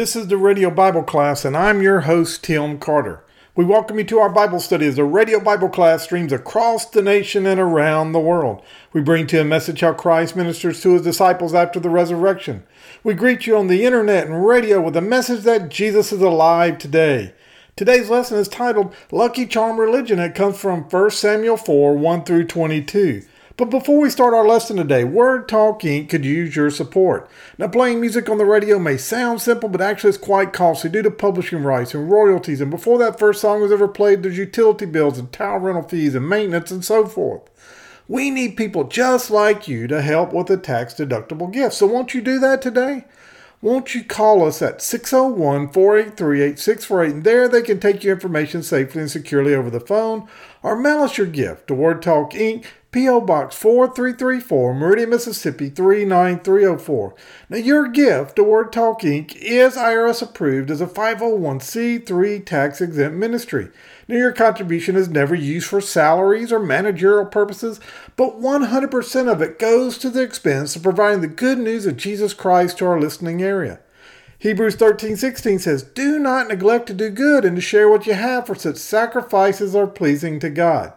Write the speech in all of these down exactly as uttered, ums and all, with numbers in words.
This is the Radio Bible Class, and I'm your host, Tim Carter. We welcome you to our Bible studies. The Radio Bible Class streams across the nation and around the world. We bring to you a message how Christ ministers to his disciples after the resurrection. We greet you on the internet and radio with a message that Jesus is alive today. Today's lesson is titled, Lucky Charm Religion. It comes from First Samuel four, one through twenty-two. But before we start our lesson today, WordTalk Incorporated could use your support. Now, playing music on the radio may sound simple, but actually it's quite costly due to publishing rights and royalties. And before that first song was ever played, there's utility bills and tower rental fees and maintenance and so forth. We need people just like you to help with a tax-deductible gift. So won't you do that today? Won't you call us at six oh one, four eight three, eight six four eight, and there they can take your information safely and securely over the phone, or mail us your gift to WordTalk Incorporated, P O. Box four three three four, Meridian, Mississippi three nine three oh four. Now, your gift to WordTalk Incorporated is I R S approved as a five oh one c three tax-exempt ministry. Now, your contribution is never used for salaries or managerial purposes, but one hundred percent of it goes to the expense of providing the good news of Jesus Christ to our listening area. Hebrews thirteen sixteen says, "Do not neglect to do good and to share what you have, for such sacrifices are pleasing to God."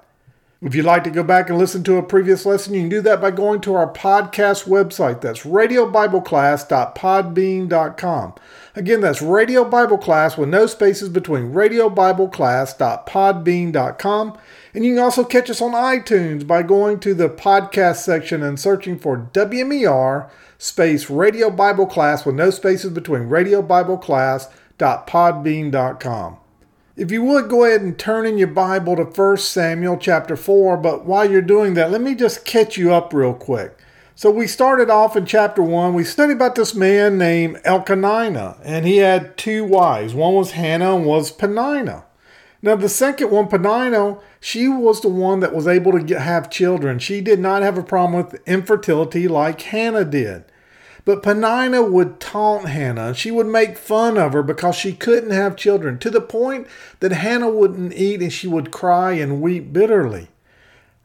If you'd like to go back and listen to a previous lesson, you can do that by going to our podcast website. That's radio bible class dot podbean dot com. Again, that's Radio Bible Class with no spaces between, radio bible class dot podbean dot com. And you can also catch us on iTunes by going to the podcast section and searching for W M E R space Radio Bible Class with no spaces between, radio bible class dot podbean dot com. If you would, go ahead and turn in your Bible to First Samuel chapter four, but while you're doing that, let me just catch you up real quick. So we started off in chapter one. We studied about this man named Elkanah, and he had two wives. One was Hannah and one was Penina. Now the second one, Penina, she was the one that was able to get, have children. She did not have a problem with infertility like Hannah did. But Penina would taunt Hannah. She would make fun of her because she couldn't have children, to the point that Hannah wouldn't eat and she would cry and weep bitterly.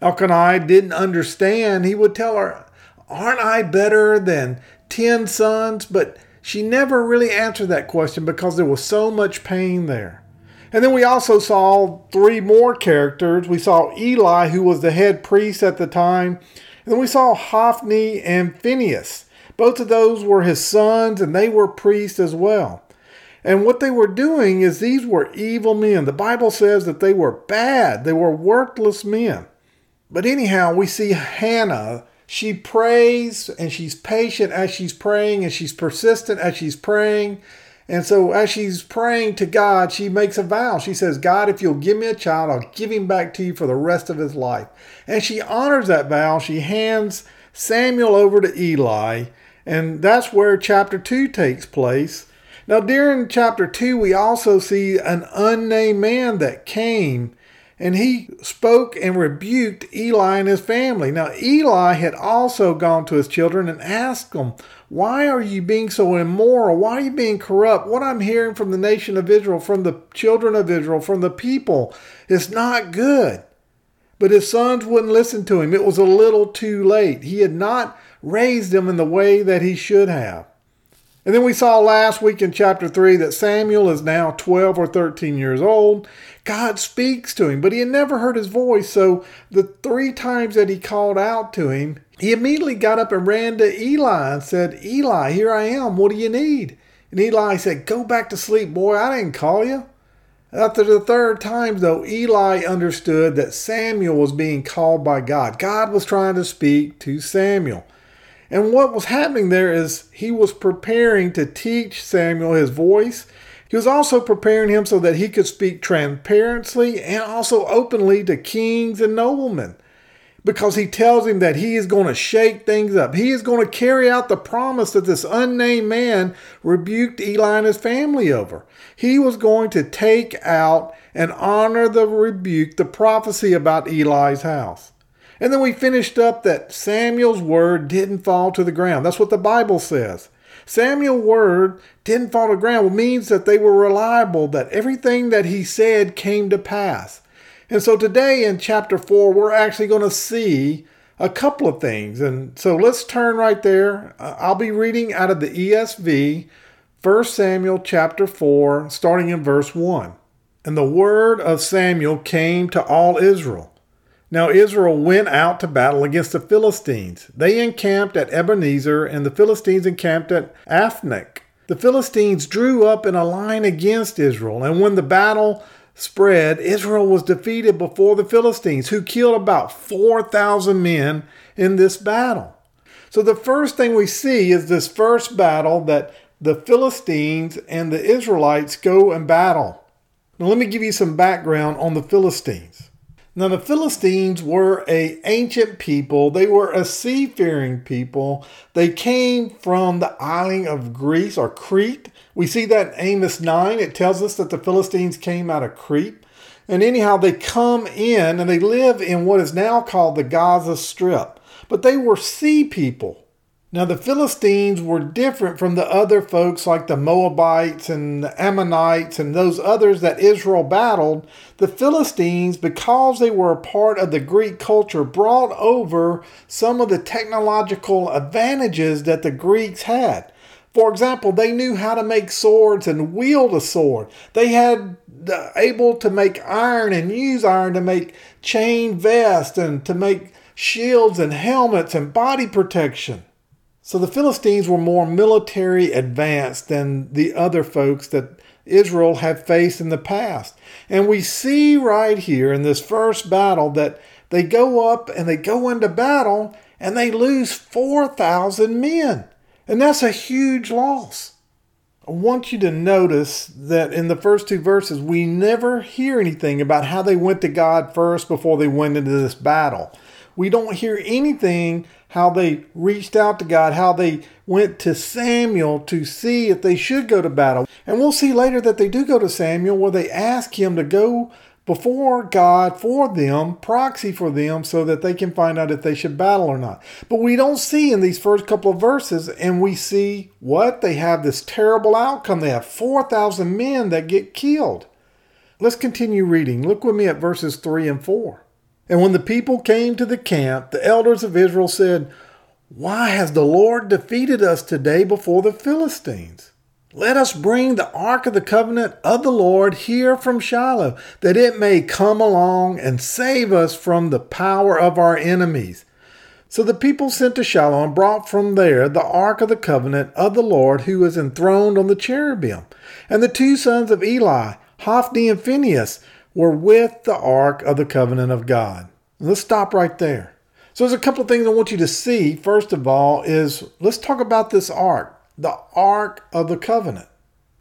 Elkanah didn't understand. He would tell her, "Aren't I better than ten sons?" But she never really answered that question because there was so much pain there. And then we also saw three more characters. We saw Eli, who was the head priest at the time. And then we saw Hophni and Phinehas. Both of those were his sons, and they were priests as well. And what they were doing is these were evil men. The Bible says that they were bad. They were worthless men. But anyhow, we see Hannah. She prays, and she's patient as she's praying, and she's persistent as she's praying. And so as she's praying to God, she makes a vow. She says, "God, if you'll give me a child, I'll give him back to you for the rest of his life." And she honors that vow. She hands Samuel over to Eli. And that's where chapter two takes place. Now, during chapter two, we also see an unnamed man that came, and he spoke and rebuked Eli and his family. Now, Eli had also gone to his children and asked them, "Why are you being so immoral? Why are you being corrupt? What I'm hearing from the nation of Israel, from the children of Israel, from the people, is not good." But his sons wouldn't listen to him. It was a little too late. He had not raised them in the way that he should have. And then we saw last week in chapter three that Samuel is now twelve or thirteen years old. God speaks to him, but he had never heard his voice. So the three times that he called out to him, he immediately got up and ran to Eli and said, "Eli, here I am. What do you need?" And Eli said, "Go back to sleep, boy. I didn't call you." After the third time, though, Eli understood that Samuel was being called by God. God was trying to speak to Samuel. And what was happening there is he was preparing to teach Samuel his voice. He was also preparing him so that he could speak transparently and also openly to kings and noblemen, because he tells him that he is going to shake things up. He is going to carry out the promise that this unnamed man rebuked Eli and his family over. He was going to take out and honor the rebuke, the prophecy about Eli's house. And then we finished up that Samuel's word didn't fall to the ground. That's what the Bible says. Samuel's word didn't fall to the ground, which means that they were reliable, that everything that he said came to pass. And so today in chapter four, we're actually going to see a couple of things. And so let's turn right there. I'll be reading out of the E S V First Samuel chapter four, starting in verse one. And the word of Samuel came to all Israel. Now Israel went out to battle against the Philistines. They encamped at Ebenezer, and the Philistines encamped at Athnek. The Philistines drew up in a line against Israel, and when the battle spread, Israel was defeated before the Philistines, who killed about four thousand men in this battle. So the first thing we see is this first battle that the Philistines and the Israelites go and battle. Now let me give you some background on the Philistines. Now the Philistines were an ancient people. They were a seafaring people. They came from the island of Greece or Crete. We see that in Amos nine. It tells us that the Philistines came out of Crete. And anyhow, they come in and they live in what is now called the Gaza Strip. But they were sea people. Now, the Philistines were different from the other folks like the Moabites and the Ammonites and those others that Israel battled. The Philistines, because they were a part of the Greek culture, brought over some of the technological advantages that the Greeks had. For example, they knew how to make swords and wield a sword. They had uh, able to make iron and use iron to make chain vests and to make shields and helmets and body protection. So the Philistines were more military advanced than the other folks that Israel had faced in the past. And we see right here in this first battle that they go up and they go into battle and they lose four thousand men. And that's a huge loss. I want you to notice that in the first two verses, we never hear anything about how they went to God first before they went into this battle. We don't hear anything how they reached out to God, how they went to Samuel to see if they should go to battle. And we'll see later that they do go to Samuel where they ask him to go before God for them, proxy for them, so that they can find out if they should battle or not. But we don't see in these first couple of verses, and we see what? They have this terrible outcome. They have four thousand men that get killed. Let's continue reading. Look with me at verses three and four. And when the people came to the camp, the elders of Israel said, "Why has the Lord defeated us today before the Philistines? Let us bring the Ark of the Covenant of the Lord here from Shiloh, that it may come along and save us from the power of our enemies." So the people sent to Shiloh and brought from there the Ark of the Covenant of the Lord, who was enthroned on the cherubim. And the two sons of Eli, Hophni and Phinehas, were with the Ark of the Covenant of God. Let's stop right there. So there's a couple of things I want you to see. First of all is, let's talk about this Ark, the Ark of the Covenant.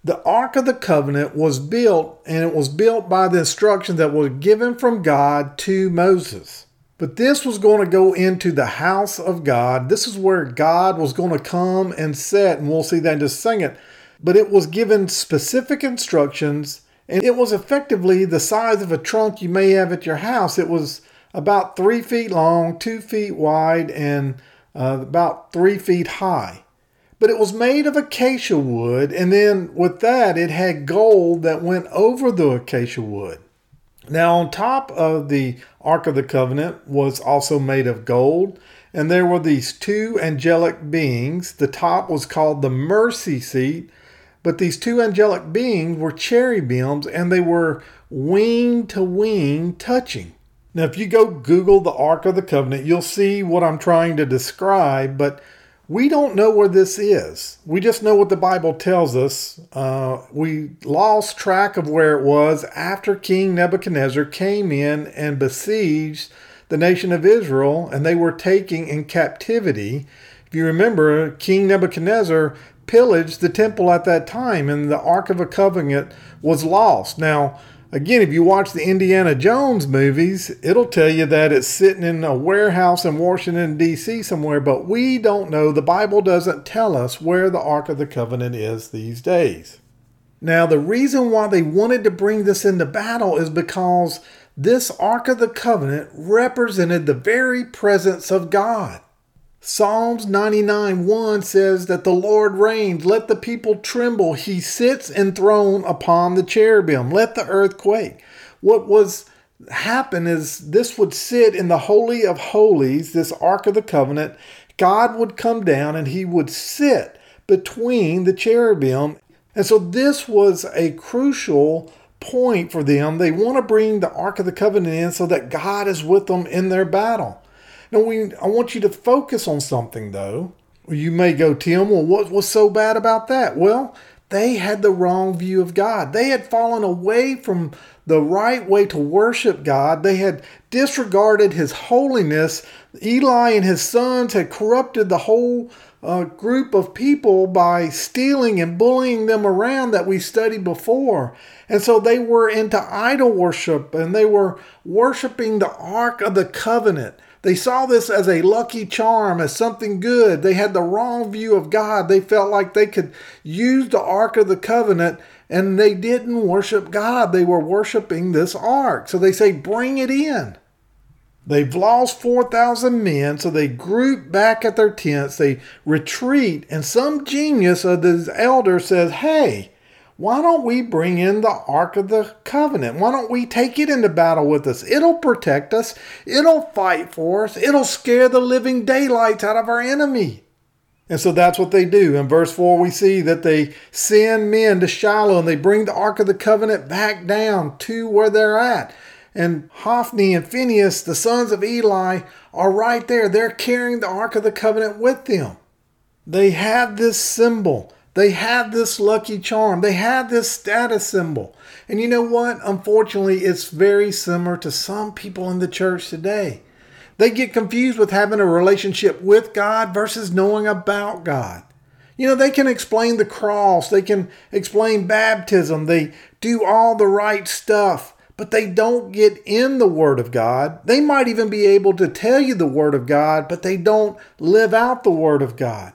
The Ark of the Covenant was built, and it was built by the instructions that were given from God to Moses. But this was going to go into the house of God. This is where God was going to come and sit, and we'll see that in just a second. But it was given specific instructions. And it was effectively the size of a trunk you may have at your house. It was about three feet long, two feet wide, and uh, about three feet high. But it was made of acacia wood, and then with that, it had gold that went over the acacia wood. Now, on top of the Ark of the Covenant was also made of gold, and there were these two angelic beings. The top was called the Mercy Seat. But these two angelic beings were cherubims, and they were wing to wing touching. Now, if you go Google the Ark of the Covenant, you'll see what I'm trying to describe, but we don't know where this is. We just know what the Bible tells us. Uh, we lost track of where it was after King Nebuchadnezzar came in and besieged the nation of Israel, and they were taken in captivity. If you remember, King Nebuchadnezzar pillaged the temple at that time, and the Ark of the Covenant was lost. Now, again, if you watch the Indiana Jones movies, it'll tell you that it's sitting in a warehouse in Washington, D C somewhere, but we don't know. The Bible doesn't tell us where the Ark of the Covenant is these days. Now, the reason why they wanted to bring this into battle is because this Ark of the Covenant represented the very presence of God. Psalms ninety-nine one says that the Lord reigns. Let the people tremble. He sits enthroned upon the cherubim. Let the earth quake. What was happen is this would sit in the Holy of Holies, this Ark of the Covenant. God would come down and he would sit between the cherubim. And so this was a crucial point for them. They want to bring the Ark of the Covenant in so that God is with them in their battle. Now, we, I want you to focus on something, though. You may go, Tim, well, what was so bad about that? Well, they had the wrong view of God. They had fallen away from the right way to worship God. They had disregarded his holiness. Eli and his sons had corrupted the whole uh, group of people by stealing and bullying them around that we studied before. And so they were into idol worship, and they were worshiping the Ark of the Covenant. They saw this as a lucky charm, as something good. They had the wrong view of God. They felt like they could use the Ark of the Covenant, and they didn't worship God. They were worshiping this ark. So they say, bring it in. They've lost four thousand men, so they group back at their tents. They retreat, and some genius of this elder says, hey, why don't we bring in the Ark of the Covenant? Why don't we take it into battle with us? It'll protect us. It'll fight for us. It'll scare the living daylights out of our enemy. And so that's what they do. In verse four, we see that they send men to Shiloh, and they bring the Ark of the Covenant back down to where they're at. And Hophni and Phinehas, the sons of Eli, are right there. They're carrying the Ark of the Covenant with them. They have this symbol. They have this lucky charm. They have this status symbol. And you know what? Unfortunately, it's very similar to some people in the church today. They get confused with having a relationship with God versus knowing about God. You know, they can explain the cross. They can explain baptism. They do all the right stuff, but they don't get in the Word of God. They might even be able to tell you the Word of God, but they don't live out the Word of God.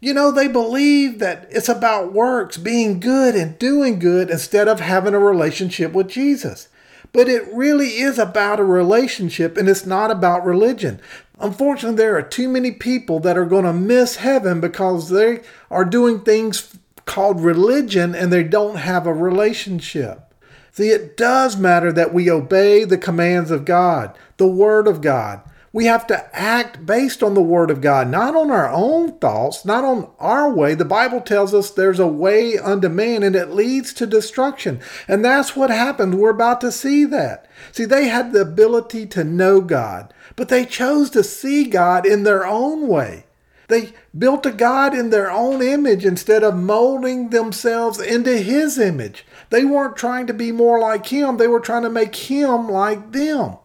You know, they believe that it's about works, being good and doing good instead of having a relationship with Jesus. But it really is about a relationship, and it's not about religion. Unfortunately, there are too many people that are going to miss heaven because they are doing things called religion and they don't have a relationship. See, it does matter that we obey the commands of God, the Word of God. We have to act based on the Word of God, not on our own thoughts, not on our way. The Bible tells us there's a way unto man, and it leads to destruction. And that's what happened. We're about to see that. See, they had the ability to know God, but they chose to see God in their own way. They built a God in their own image instead of molding themselves into his image. They weren't trying to be more like him. They were trying to make him like them.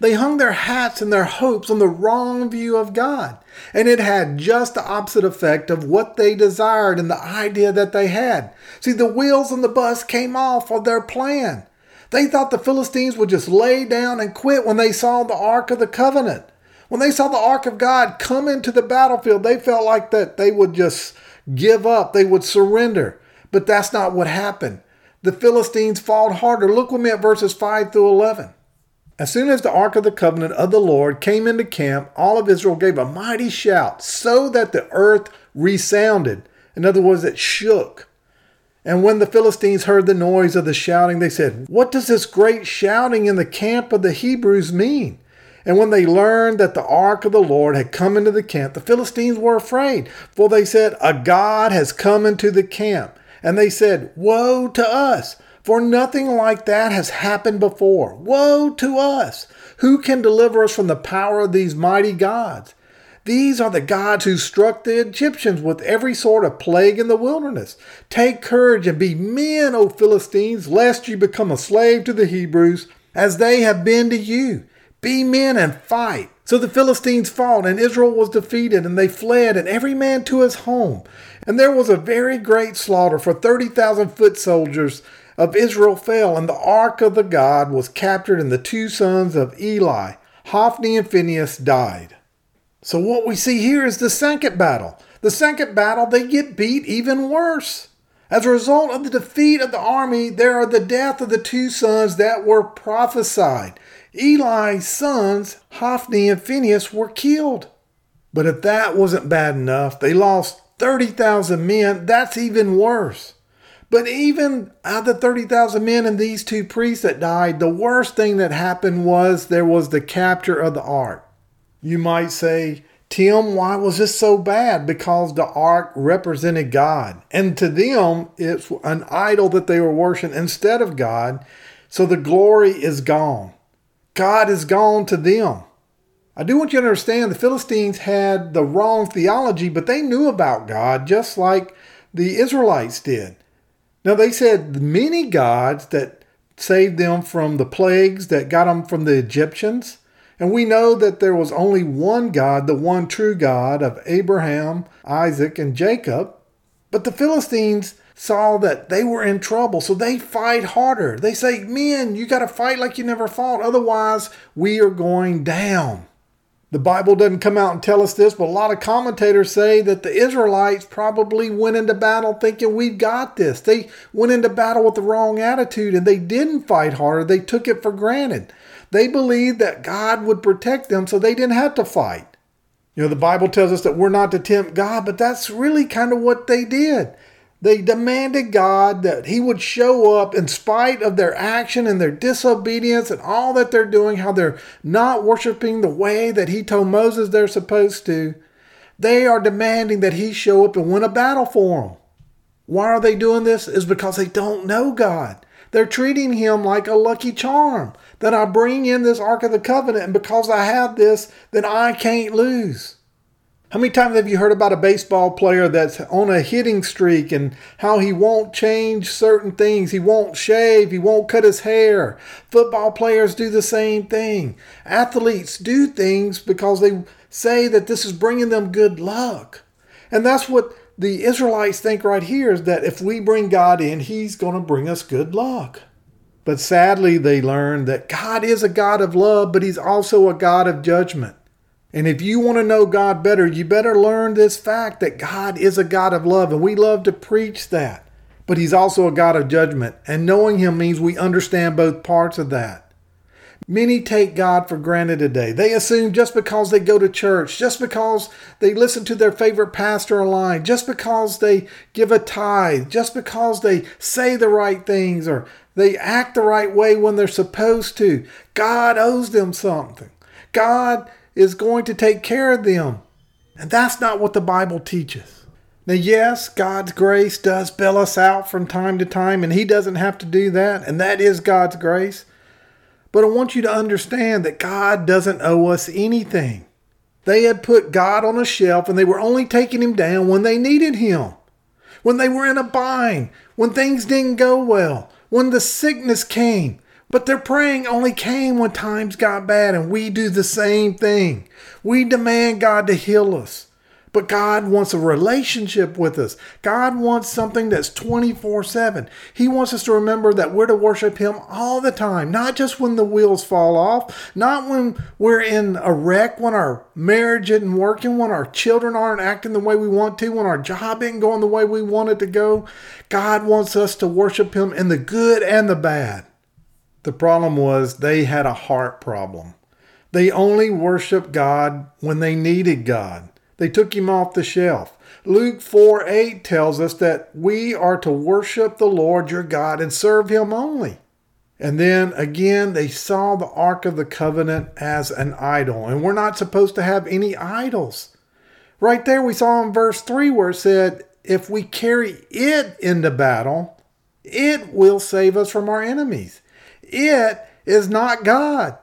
They hung their hats and their hopes on the wrong view of God. And it had just the opposite effect of what they desired and the idea that they had. See, the wheels on the bus came off of their plan. They thought the Philistines would just lay down and quit when they saw the Ark of the Covenant. When they saw the Ark of God come into the battlefield, they felt like that they would just give up. They would surrender. But that's not what happened. The Philistines fought harder. Look with me at verses five through eleven. As soon as the Ark of the Covenant of the Lord came into camp, all of Israel gave a mighty shout so that the earth resounded. In other words, it shook. And when the Philistines heard the noise of the shouting, they said, "What does this great shouting in the camp of the Hebrews mean?" And when they learned that the Ark of the Lord had come into the camp, the Philistines were afraid, for they said, "A god has come into the camp." And they said, "Woe to us! For nothing like that has happened before. Woe to us! Who can deliver us from the power of these mighty gods? These are the gods who struck the Egyptians with every sort of plague in the wilderness. Take courage and be men, O Philistines, lest you become a slave to the Hebrews, as they have been to you. Be men and fight." So the Philistines fought, and Israel was defeated, and they fled, and every man to his home. And there was a very great slaughter, for thirty thousand foot soldiers of Israel fell, and the Ark of the God was captured, and the two sons of Eli, Hophni and Phinehas, died. So what we see here is the second battle. The second battle, they get beat even worse. As a result of the defeat of the army, there are the death of the two sons that were prophesied. Eli's sons, Hophni and Phinehas, were killed. But if that wasn't bad enough, they lost thirty thousand men. That's even worse. But even out of the thirty thousand men and these two priests that died, the worst thing that happened was there was the capture of the ark. You might say, Tim, why was this so bad? Because the ark represented God. And to them, it's an idol that they were worshiping instead of God. So the glory is gone. God is gone to them. I do want you to understand the Philistines had the wrong theology, but they knew about God just like the Israelites did. Now, they said many gods that saved them from the plagues that got them from the Egyptians. And we know that there was only one God, the one true God of Abraham, Isaac, and Jacob. But the Philistines saw that they were in trouble, so they fight harder. They say, men, you got to fight like you never fought. Otherwise, we are going down. The Bible doesn't come out and tell us this, but a lot of commentators say that the Israelites probably went into battle thinking we've got this. They went into battle with the wrong attitude and they didn't fight harder. They took it for granted. They believed that God would protect them so they didn't have to fight. You know, the Bible tells us that we're not to tempt God, but that's really kind of what they did. They demanded God that he would show up in spite of their action and their disobedience and all that they're doing, how they're not worshiping the way that he told Moses they're supposed to. They are demanding that he show up and win a battle for them. Why are they doing this? It's because they don't know God. They're treating him like a lucky charm, that I bring in this Ark of the Covenant, and because I have this, then I can't lose. How many times have you heard about a baseball player that's on a hitting streak and how he won't change certain things? He won't shave. He won't cut his hair. Football players do the same thing. Athletes do things because they say that this is bringing them good luck. And that's what the Israelites think right here, is that if we bring God in, he's going to bring us good luck. But sadly, they learn that God is a God of love, but he's also a God of judgment. And if you want to know God better, you better learn this fact that God is a God of love. And we love to preach that. But he's also a God of judgment. And knowing him means we understand both parts of that. Many take God for granted today. They assume just because they go to church, just because they listen to their favorite pastor online, just because they give a tithe, just because they say the right things or they act the right way when they're supposed to, God owes them something. God is going to take care of them. And that's not what the Bible teaches. Now, yes, God's grace does bail us out from time to time, and he doesn't have to do that, and that is God's grace. But I want you to understand that God doesn't owe us anything. They had put God on a shelf, and they were only taking him down when they needed him, when they were in a bind, when things didn't go well, when the sickness came. But their praying only came when times got bad, and we do the same thing. We demand God to heal us. But God wants a relationship with us. God wants something that's twenty-four seven. He wants us to remember that we're to worship him all the time, not just when the wheels fall off, not when we're in a wreck, when our marriage isn't working, when our children aren't acting the way we want to, when our job isn't going the way we want it to go. God wants us to worship him in the good and the bad. The problem was they had a heart problem. They only worshiped God when they needed God. They took him off the shelf. Luke four eight tells us that we are to worship the Lord your God and serve him only. And then again, they saw the Ark of the Covenant as an idol. And we're not supposed to have any idols. Right there we saw in verse three where it said, if we carry it into battle, it will save us from our enemies. It is not God.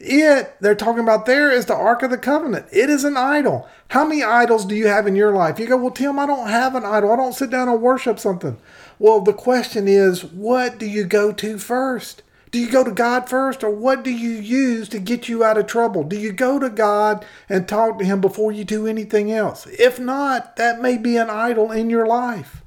It, they're talking about there, is the Ark of the Covenant. It is an idol. How many idols do you have in your life? You go, well, Tim, I don't have an idol. I don't sit down and worship something. Well, the question is, what do you go to first? Do you go to God first, or what do you use to get you out of trouble? Do you go to God and talk to him before you do anything else? If not, that may be an idol in your life.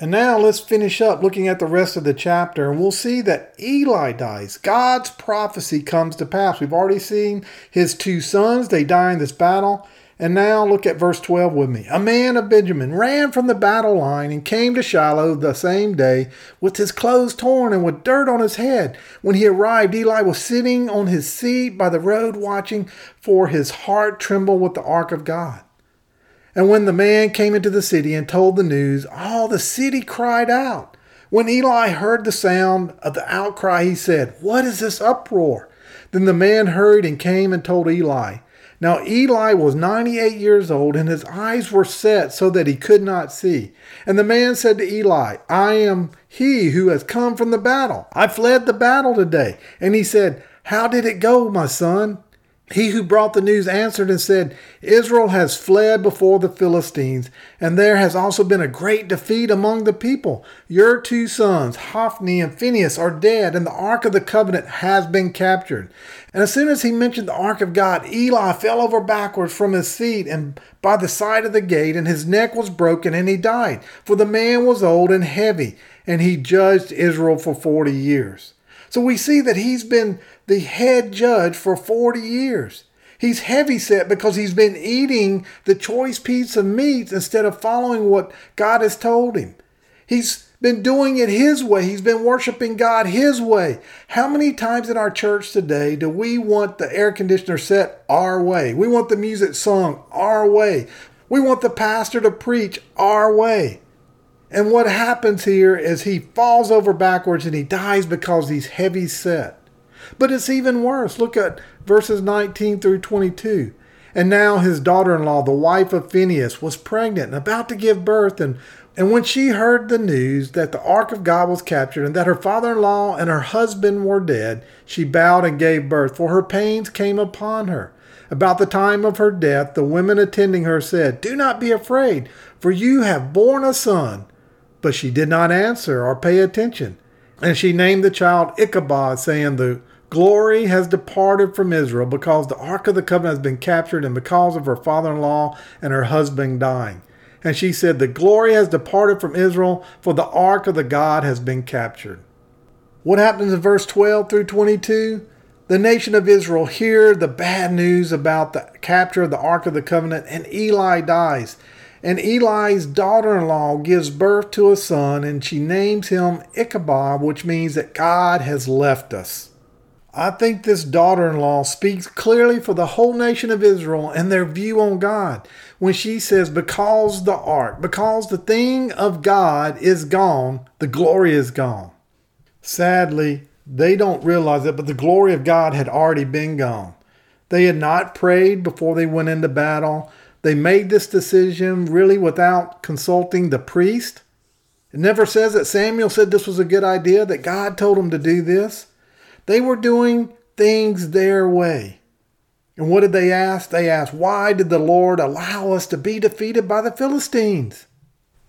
And now let's finish up looking at the rest of the chapter, and we'll see that Eli dies. God's prophecy comes to pass. We've already seen his two sons. They die in this battle. And now look at verse twelve with me. A man of Benjamin ran from the battle line and came to Shiloh the same day with his clothes torn and with dirt on his head. When he arrived, Eli was sitting on his seat by the road watching, for his heart trembled with the ark of God. And when the man came into the city and told the news, all the city cried out. When Eli heard the sound of the outcry, he said, "What is this uproar?" Then the man hurried and came and told Eli. Now Eli was ninety-eight years old, and his eyes were set so that he could not see. And the man said to Eli, I am he who has come from the battle. I fled the battle today. And he said, How did it go, my son? He who brought the news answered and said, Israel has fled before the Philistines, and there has also been a great defeat among the people. Your two sons, Hophni and Phinehas, are dead, and the Ark of the Covenant has been captured. And as soon as he mentioned the Ark of God, Eli fell over backwards from his seat and by the side of the gate, and his neck was broken, and he died. For the man was old and heavy, and he judged Israel for forty years. So we see that he's been the head judge for forty years. He's heavyset because he's been eating the choice piece of meat instead of following what God has told him. He's been doing it his way. He's been worshiping God his way. How many times in our church today do we want the air conditioner set our way? We want the music sung our way. We want the pastor to preach our way. And what happens here is he falls over backwards and he dies because he's heavy set. But it's even worse. Look at verses nineteen through twenty-two. And now his daughter-in-law, the wife of Phinehas, was pregnant and about to give birth. And, and when she heard the news that the ark of God was captured and that her father-in-law and her husband were dead, she bowed and gave birth, for her pains came upon her. About the time of her death, the women attending her said, Do not be afraid, for you have borne a son. But she did not answer or pay attention. And she named the child Ichabod, saying, The glory has departed from Israel, because the Ark of the Covenant has been captured, and because of her father-in-law and her husband dying. And she said, The glory has departed from Israel, for the Ark of the God has been captured. What happens in verse twelve through twenty-two? The nation of Israel hear the bad news about the capture of the Ark of the Covenant, and Eli dies. And Eli's daughter-in-law gives birth to a son, and she names him Ichabod, which means that God has left us. I think this daughter-in-law speaks clearly for the whole nation of Israel and their view on God when she says, because the ark, because the thing of God is gone, the glory is gone. Sadly, they don't realize it, but the glory of God had already been gone. They had not prayed before they went into battle. They made this decision really without consulting the priest. It never says that Samuel said this was a good idea, that God told them to do this. They were doing things their way. And what did they ask? They asked, why did the Lord allow us to be defeated by the Philistines?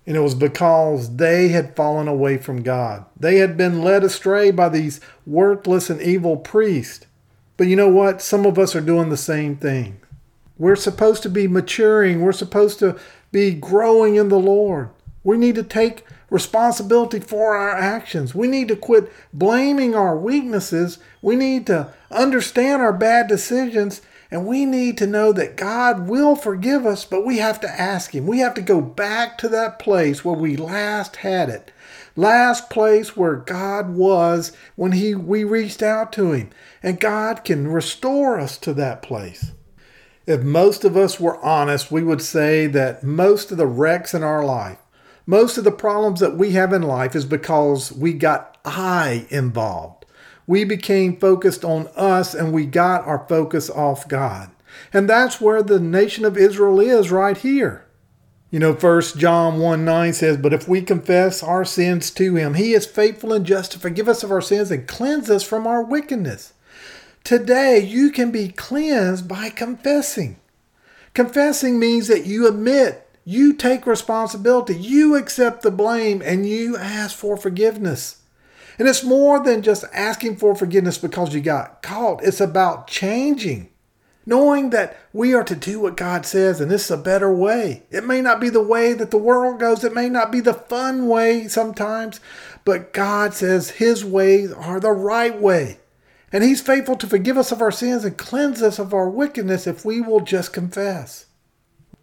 And it was because they had fallen away from God. They had been led astray by these worthless and evil priests. But you know what? Some of us are doing the same thing. We're supposed to be maturing. We're supposed to be growing in the Lord. We need to take responsibility for our actions. We need to quit blaming our weaknesses. We need to understand our bad decisions. And we need to know that God will forgive us, but we have to ask Him. We have to go back to that place where we last had it. Last place where God was when He we reached out to Him. And God can restore us to that place. If most of us were honest, we would say that most of the wrecks in our life, most of the problems that we have in life is because we got I involved. We became focused on us and we got our focus off God. And that's where the nation of Israel is right here. You know, First John one nine says, But if we confess our sins to Him, He is faithful and just to forgive us of our sins and cleanse us from our wickedness. Today, you can be cleansed by confessing. Confessing means that you admit, you take responsibility, you accept the blame, and you ask for forgiveness. And it's more than just asking for forgiveness because you got caught. It's about changing, knowing that we are to do what God says, and this is a better way. It may not be the way that the world goes. It may not be the fun way sometimes, but God says His ways are the right way. And He's faithful to forgive us of our sins and cleanse us of our wickedness if we will just confess.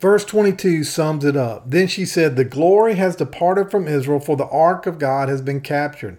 Verse twenty-two sums it up. Then she said, The glory has departed from Israel, for the ark of God has been captured.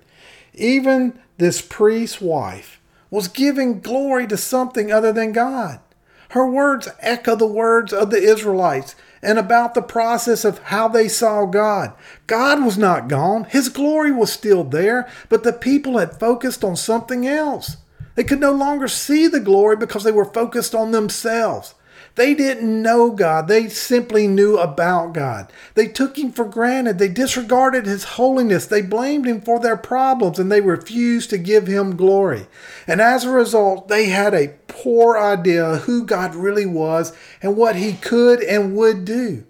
Even this priest's wife was giving glory to something other than God. Her words echo the words of the Israelites and about the process of how they saw God. God was not gone. His glory was still there, but the people had focused on something else. They could no longer see the glory because they were focused on themselves. They didn't know God. They simply knew about God. They took him for granted. They disregarded his holiness. They blamed him for their problems, and they refused to give him glory. And as a result, they had a poor idea of who God really was and what he could and would do.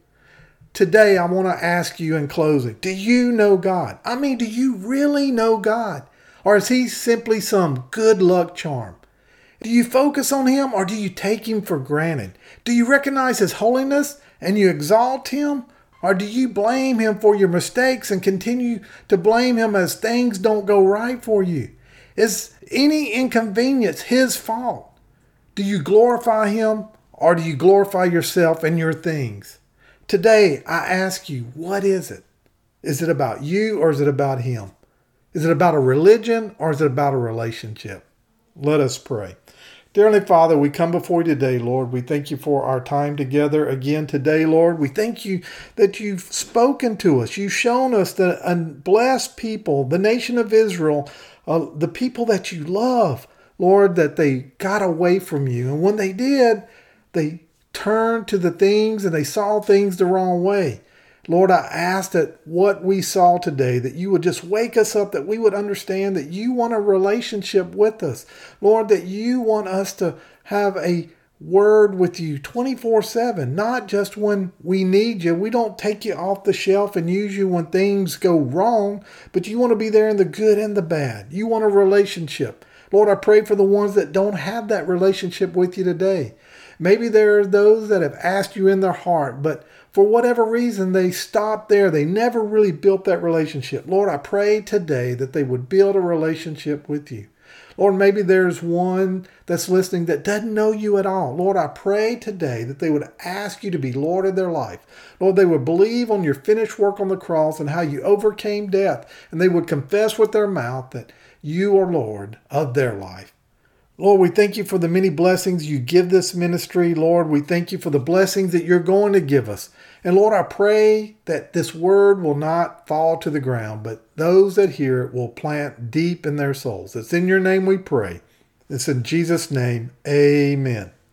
Today, I want to ask you in closing, do you know God? I mean, do you really know God? Or is he simply some good luck charm? Do you focus on him or do you take him for granted? Do you recognize his holiness and you exalt him? Or do you blame him for your mistakes and continue to blame him as things don't go right for you? Is any inconvenience his fault? Do you glorify him or do you glorify yourself and your things? Today, I ask you, what is it? Is it about you or is it about him? Is it about a religion or is it about a relationship? Let us pray. Dearly Father, we come before you today, Lord. We thank you for our time together again today, Lord. We thank you that you've spoken to us. You've shown us that a blessed people, the nation of Israel, uh, the people that you love, Lord, that they got away from you. And when they did, they turned to the things and they saw things the wrong way. Lord, I ask that what we saw today, that you would just wake us up, that we would understand that you want a relationship with us. Lord, that you want us to have a word with you twenty-four seven, not just when we need you. We don't take you off the shelf and use you when things go wrong, but you want to be there in the good and the bad. You want a relationship. Lord, I pray for the ones that don't have that relationship with you today. Maybe there are those that have asked you in their heart, but for whatever reason, they stopped there. They never really built that relationship. Lord, I pray today that they would build a relationship with you. Lord, maybe there's one that's listening that doesn't know you at all. Lord, I pray today that they would ask you to be Lord of their life. Lord, they would believe on your finished work on the cross and how you overcame death, and they would confess with their mouth that you are Lord of their life. Lord, we thank you for the many blessings you give this ministry. Lord, we thank you for the blessings that you're going to give us. And Lord, I pray that this word will not fall to the ground, but those that hear it will plant deep in their souls. It's in your name we pray. It's in Jesus' name. Amen.